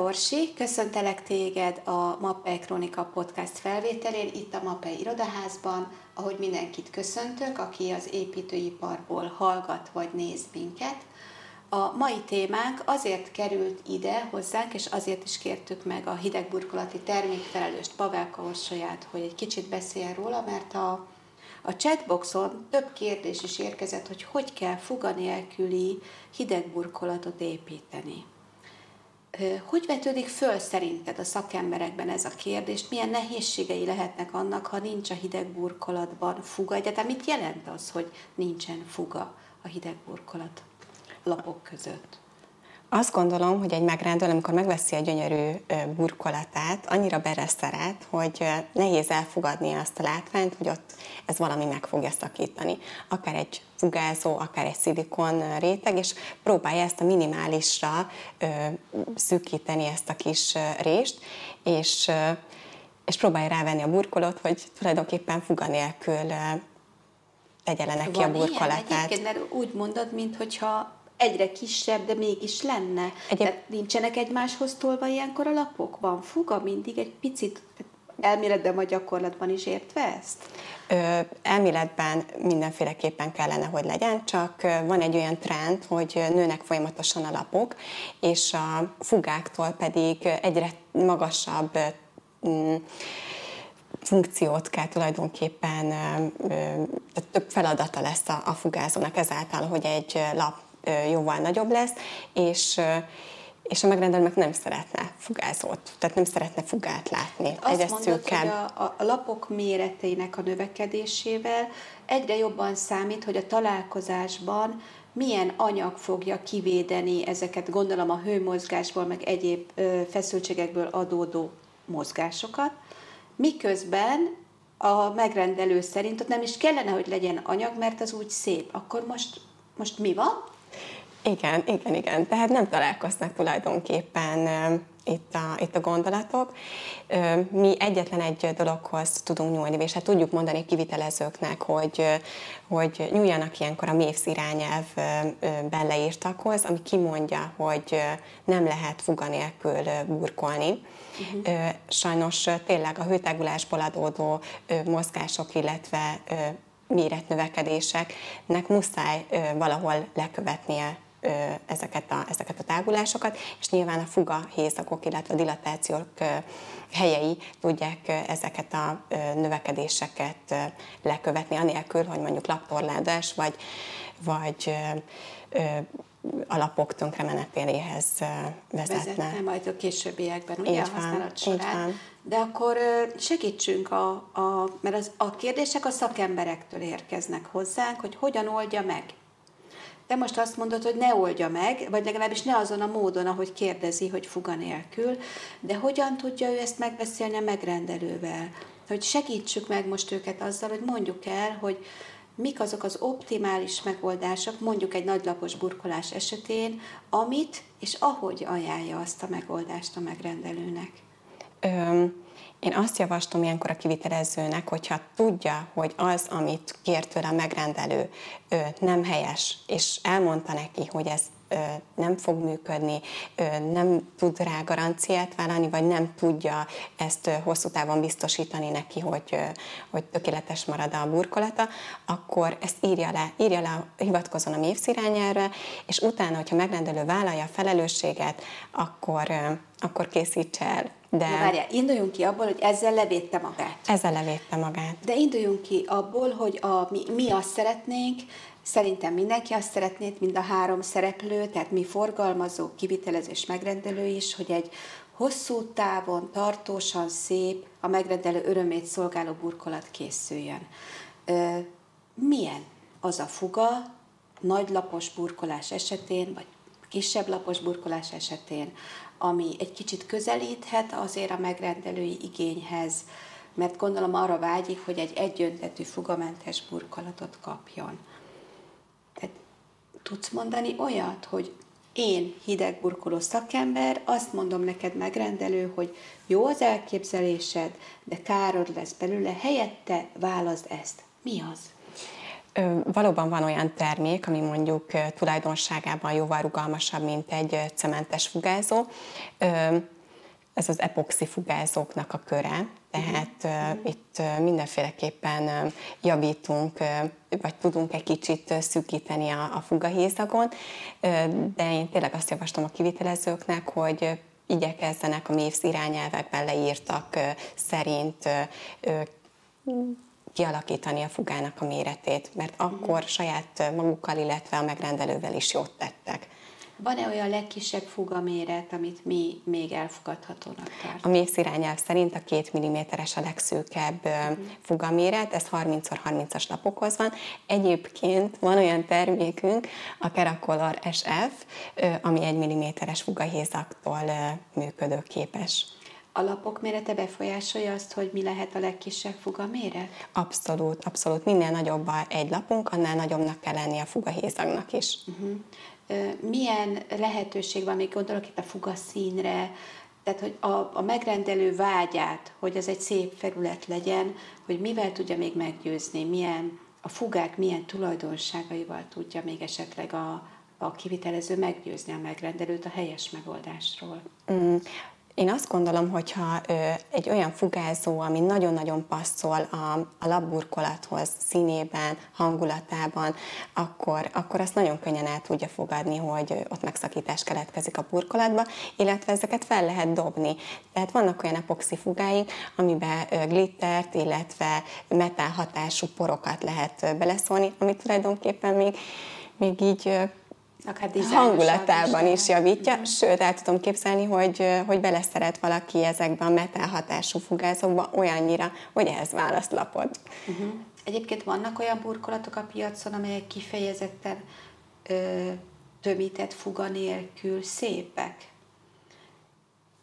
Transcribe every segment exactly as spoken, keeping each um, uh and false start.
Szia Orsi, köszöntelek téged a MAPEI Krónika podcast felvételén, itt a MAPEI irodaházban, ahogy mindenkit köszöntök, aki az építőiparból hallgat vagy néz minket. A mai témánk azért került ide hozzánk, és azért is kértük meg a hidegburkolati termékfelelőst, Pavel Korsaját, hogy egy kicsit beszéljen róla, mert a, a chatboxon több kérdés is érkezett, hogy hogy kell fuga nélküli hidegburkolatot építeni. Hogy vetődik föl szerinted a szakemberekben ez a kérdés? Milyen nehézségei lehetnek annak, ha nincs a hidegburkolatban fuga? Egyáltalán mit jelent az, hogy nincsen fuga a hidegburkolat lapok között? Azt gondolom, hogy egy megrendelő, amikor megveszi a gyönyörű burkolatát, annyira bereszeret, hogy nehéz elfogadni azt a látványt, hogy ott ez valami meg fogja szakítani. Akár egy fugázó, akár egy szilikon réteg, és próbálja ezt a minimálisra szűkíteni ezt a kis rést, és, és próbálja rávenni a burkolót, hogy tulajdonképpen fuga nélkül tegye le neki a burkolatát. Van ilyen? Egyébként úgy mondod, mintha egyre kisebb, de mégis lenne. Egyéb... Nincsenek egymáshoz tolva ilyenkor a lapokban? Fuga mindig egy picit, elméletben vagy gyakorlatban is értve ezt? Ö, elméletben mindenféleképpen kellene, hogy legyen, csak van egy olyan trend, hogy nőnek folyamatosan a lapok, és a fugáktól pedig egyre magasabb mm, funkciót kell tulajdonképpen, ö, több feladata lesz a, a fugázónak ezáltal, hogy egy lap jóval nagyobb lesz, és, és a megrendelőnek nem szeretne fugázót, tehát nem szeretne fugát látni. Azt mondod, szűkebb. Hogy a, a lapok méreteinek a növekedésével egyre jobban számít, hogy a találkozásban milyen anyag fogja kivédeni ezeket, gondolom a hőmozgásból, meg egyéb feszültségekből adódó mozgásokat, miközben a megrendelő szerint ott nem is kellene, hogy legyen anyag, mert az úgy szép. Akkor most Most mi van? Igen, igen, igen. Tehát nem találkoznak tulajdonképpen itt a, itt a gondolatok. Mi egyetlen egy dologhoz tudunk nyúlni, és hát tudjuk mondani kivitelezőknek, hogy, hogy nyúljanak ilyenkor a MÉVSZ irányelvben leírtakhoz, ami kimondja, hogy nem lehet fuga nélkül burkolni. Uh-huh. Sajnos tényleg a hőtágulásból adódó mozgások, illetve méretnövekedéseknek muszáj ö, valahol lekövetnie ö, ezeket, a, ezeket a tágulásokat, és nyilván a fuga hézagok, illetve a dilatációk ö, helyei tudják ö, ezeket a ö, növekedéseket ö, lekövetni, anélkül, hogy mondjuk laptorládás, vagy, vagy ö, ö, a lapok tönkremenetéléhez vezetne. Vezetne majd a későbbiekben, ugye, a használat során. De akkor segítsünk, a, a, mert az, a kérdések a szakemberektől érkeznek hozzánk, hogy hogyan oldja meg. Te most azt mondod, hogy ne oldja meg, vagy legalábbis ne azon a módon, ahogy kérdezi, hogy fuga nélkül, de hogyan tudja ő ezt megbeszélni a megrendelővel? Hogy segítsük meg most őket azzal, hogy mondjuk el, hogy mik azok az optimális megoldások, mondjuk egy nagylapos burkolás esetén, amit és ahogy ajánlja azt a megoldást a megrendelőnek? Öm, én azt javaslom ilyenkor a kivitelezőnek, hogyha tudja, hogy az, amit kér tőle a megrendelő, nem helyes, és elmondta neki, hogy ez nem fog működni, nem tud rá garanciát vállalni, vagy nem tudja ezt hosszú távon biztosítani neki, hogy, hogy tökéletes marad a burkolata, akkor ezt írja le, írja le, hivatkozon a MÉVSZ irányelvre, és utána, hogyha megrendelő vállalja a felelősséget, akkor, akkor készítse el. De Na, várjál, induljunk ki abból, hogy ezzel levédte magát. Ezzel levédte magát. De induljunk ki abból, hogy a, mi, mi azt szeretnénk, szerintem mindenki azt szeretné, mind a három szereplő, tehát mi forgalmazók, kivitelező és megrendelő is, hogy egy hosszú távon, tartósan szép, a megrendelő örömét szolgáló burkolat készüljön. Ö, milyen az a fuga nagylapos burkolás esetén, vagy kisebb lapos burkolás esetén, ami egy kicsit közelíthet azért a megrendelői igényhez, mert gondolom arra vágyik, hogy egy egyöntetű fugamentes burkolatot kapjon. Tehát tudsz mondani olyat, hogy én hidegburkoló szakember, azt mondom neked megrendelő, hogy jó az elképzelésed, de károd lesz belőle, helyette válaszd ezt. Mi az? Valóban van olyan termék, ami mondjuk tulajdonságában jóval rugalmasabb, mint egy cementes fugázó. Ez az epoxi fugázóknak a köre, tehát itt mindenféleképpen javítunk, vagy tudunk egy kicsit szűkíteni a fugahézagon, de én tényleg azt javaslom a kivitelezőknek, hogy igyekezzenek a MAPEI irányelvekben leírtak szerint kialakítani a fugának a méretét, mert akkor saját magukkal, illetve a megrendelővel is jót tettek. Van-e olyan legkisebb fuga méret, amit mi még elfogadhatónak tartunk? A MAPEI irányelv szerint a két milliméteres a legszűkebb mm. fuga méret, ez harminc harmincas lapokhoz van. Egyébként van olyan termékünk, a Keracolor es ef, ami egy milliméteres fugahézaktól működőképes. A lapok mérete befolyásolja azt, hogy mi lehet a legkisebb fuga méret? Abszolút, abszolút. Minél nagyobb egy lapunk, annál nagyobbnak kell lenni a fugahézagnak is. Uh-huh. Milyen lehetőség van, még gondolok itt a fugaszínre, tehát hogy a, a megrendelő vágyát, hogy ez egy szép felület legyen, hogy mivel tudja még meggyőzni, milyen a fugák milyen tulajdonságaival tudja még esetleg a, a kivitelező meggyőzni a megrendelőt a helyes megoldásról? Mm. Én azt gondolom, hogyha egy olyan fugázó, ami nagyon-nagyon passzol a lapburkolathoz, színében, hangulatában, akkor, akkor azt nagyon könnyen el tudja fogadni, hogy ott megszakítás keletkezik a burkolatba, illetve ezeket fel lehet dobni. Tehát vannak olyan epoxi fugáink, amiben glittert, illetve metál hatású porokat lehet beleszólni, amit tulajdonképpen még, még így... akár hangulatában is javítja, mm. sőt, el tudom képzelni, hogy, hogy beleszeret valaki ezekben a metálhatású fugázokban olyannyira, hogy ehhez választ lapod. Uh-huh. Egyébként vannak olyan burkolatok a piacon, amelyek kifejezetten ö, tömített fuga nélkül szépek?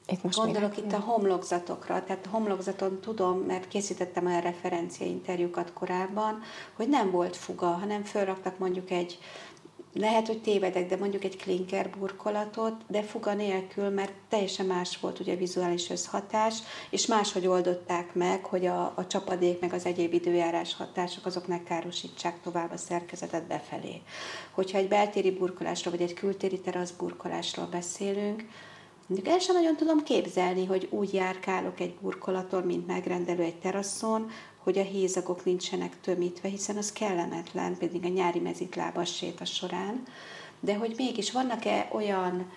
Itt most Gondolok mire? itt a homlokzatokra, tehát a homlokzaton tudom, mert készítettem olyan referenciainterjúkat korábban, hogy nem volt fuga, hanem fölraktak mondjuk egy lehet, hogy tévedek, de mondjuk egy klinker burkolatot, de fuga nélkül, mert teljesen más volt ugye a vizuális összhatás, és máshogy oldották meg, hogy a, a csapadék meg az egyéb időjárás hatások azok ne károsítsák tovább a szerkezetet befelé. Hogyha egy beltéri burkolásról, vagy egy kültéri terasz burkolásról beszélünk, mondjuk el sem nagyon tudom képzelni, hogy úgy járkálok egy burkolaton, mint megrendelő egy teraszon, hogy a hézagok nincsenek tömítve, hiszen az kellemetlen, pedig a nyári mezitlábas séta során. De hogy mégis vannak-e olyan,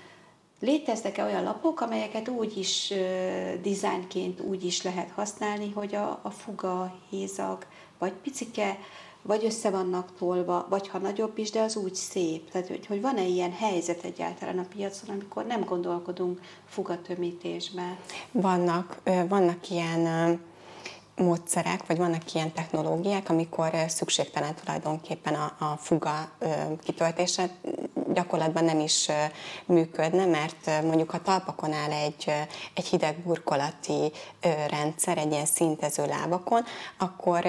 léteznek-e olyan lapok, amelyeket úgy is uh, dizájnként úgy is lehet használni, hogy a, a fuga, a hézag, vagy picike, vagy össze vannak tolva, vagy ha nagyobb is, de az úgy szép. Tehát, hogy, hogy van-e ilyen helyzet egyáltalán a piacon, amikor nem gondolkodunk fugatömítésben? Vannak, vannak ilyen... módszerek, vagy vannak ilyen technológiák, amikor szükségtelen tulajdonképpen a, a fuga kitöltése gyakorlatban nem is működne, mert mondjuk ha talpakon áll egy, egy hidegburkolati rendszer, egy ilyen szintező lábakon, akkor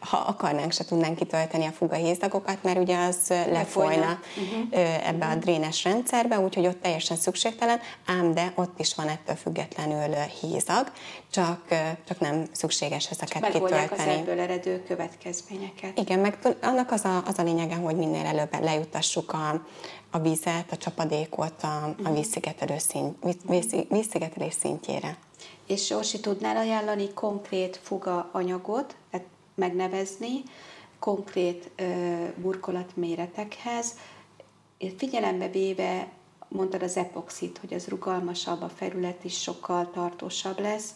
ha akarnánk, se tudnánk kitölteni a fugahézagokat, mert ugye az lefolyna uh-huh. ebbe a drénes rendszerbe, úgyhogy ott teljesen szükségtelen, ám de ott is van ettől függetlenül hézag, csak, csak nem szükséges ezeket csak kitölteni. Megoldják az ebből eredő következményeket. Igen, meg annak az a, az a lényege, hogy minél előbb lejutassuk a, a vizet, a csapadékot a, a vízszigetelő szint, víz, vízszigetelés szintjére. És Orsi, tudnál ajánlani konkrét fuga anyagot, tehát megnevezni konkrét ö, burkolatméretekhez. Figyelembe véve mondtad az epoxit, hogy az rugalmasabb, a felület is sokkal tartósabb lesz,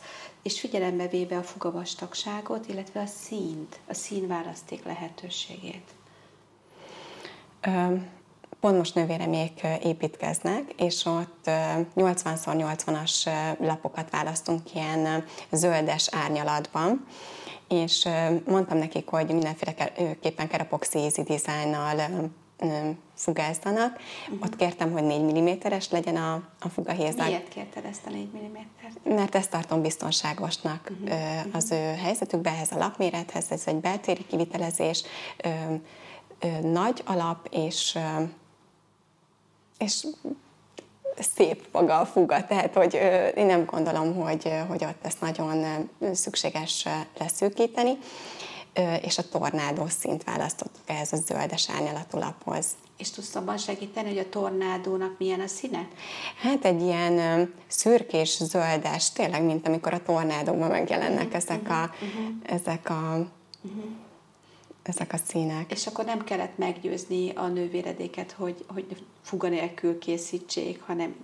és figyelembe véve a fugavastagságot, illetve a színt, a színválaszték lehetőségét. Ö, pont most nővéremék építkeznek, és ott nyolcvan szor nyolcvanas lapokat választunk ilyen zöldes árnyalatban, és mondtam nekik, hogy mindenféleképpen Kerapoxi easy designnal fugázzanak. Uh-huh. Ott kértem, hogy négy milliméteres legyen a, a fugahézag. Miért kérted ezt a négy millimétert? Mert ezt tartom biztonságosnak uh-huh. az ő helyzetükbe, ehhez a lapmérethez, ez egy beltéri kivitelezés, ö, ö, nagy alap, és, ö, és szép maga a fuga, tehát hogy én nem gondolom, hogy, hogy ott ezt nagyon szükséges leszűkíteni. és a tornádós szint választottuk ehhez a zöldes árnyalatú laphoz. És tudsz abban segíteni, hogy a tornádónak milyen a színe? Hát egy ilyen szürkés, zöldes, tényleg, mint amikor a tornádóban megjelennek uh-huh, ezek, uh-huh, a, uh-huh. ezek a... Uh-huh. ezek a színek. És akkor nem kellett meggyőzni a nővéredéket, hogy, hogy fuga nélkül készítsék, hanem,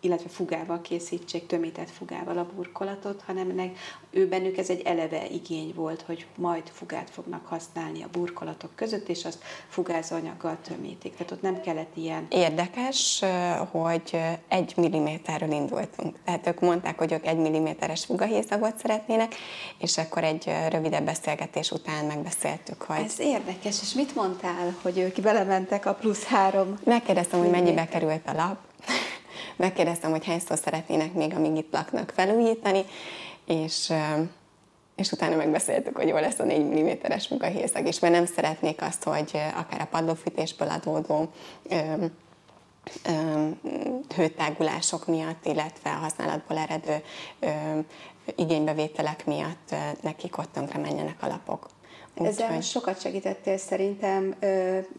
illetve fugával készítsék, tömített fugával a burkolatot, hanem ennek, ő bennük ez egy eleve igény volt, hogy majd fugát fognak használni a burkolatok között, és azt fugázóanyaggal tömítik. Tehát ott nem kellett ilyen. Érdekes, hogy egy milliméterről indultunk. Tehát ők mondták, hogy ők egy milliméteres fugahészagot szeretnének, és akkor egy rövidebb beszélgetés után megbeszéltük, hogy... Ez érdekes, és mit mondtál, hogy ők belementek a plusz három? Megkérdeztem, hogy mennyibe került a lap. Megkérdeztem, hogy hányszor szeretnének még, amíg itt laknak, felújítani, és, és utána megbeszéltük, hogy jó lesz a négy milliméteres munkahészeg, és mert nem szeretnék azt, hogy akár a padlófűtésből adódó ö, ö, hőtágulások miatt, illetve a használatból eredő ö, igénybevételek miatt nekik ott tönkre menjenek a lapok. Ezzel most sokat segítettél szerintem,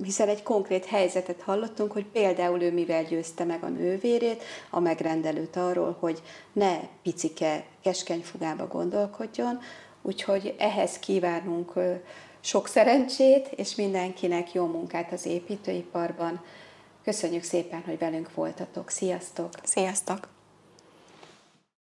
hiszen egy konkrét helyzetet hallottunk, hogy például ő mivel győzte meg a nővérét, a megrendelőt arról, hogy ne picike, keskeny fugába gondolkodjon, úgyhogy ehhez kívánunk sok szerencsét, és mindenkinek jó munkát az építőiparban. Köszönjük szépen, hogy velünk voltatok. Sziasztok! Sziasztok!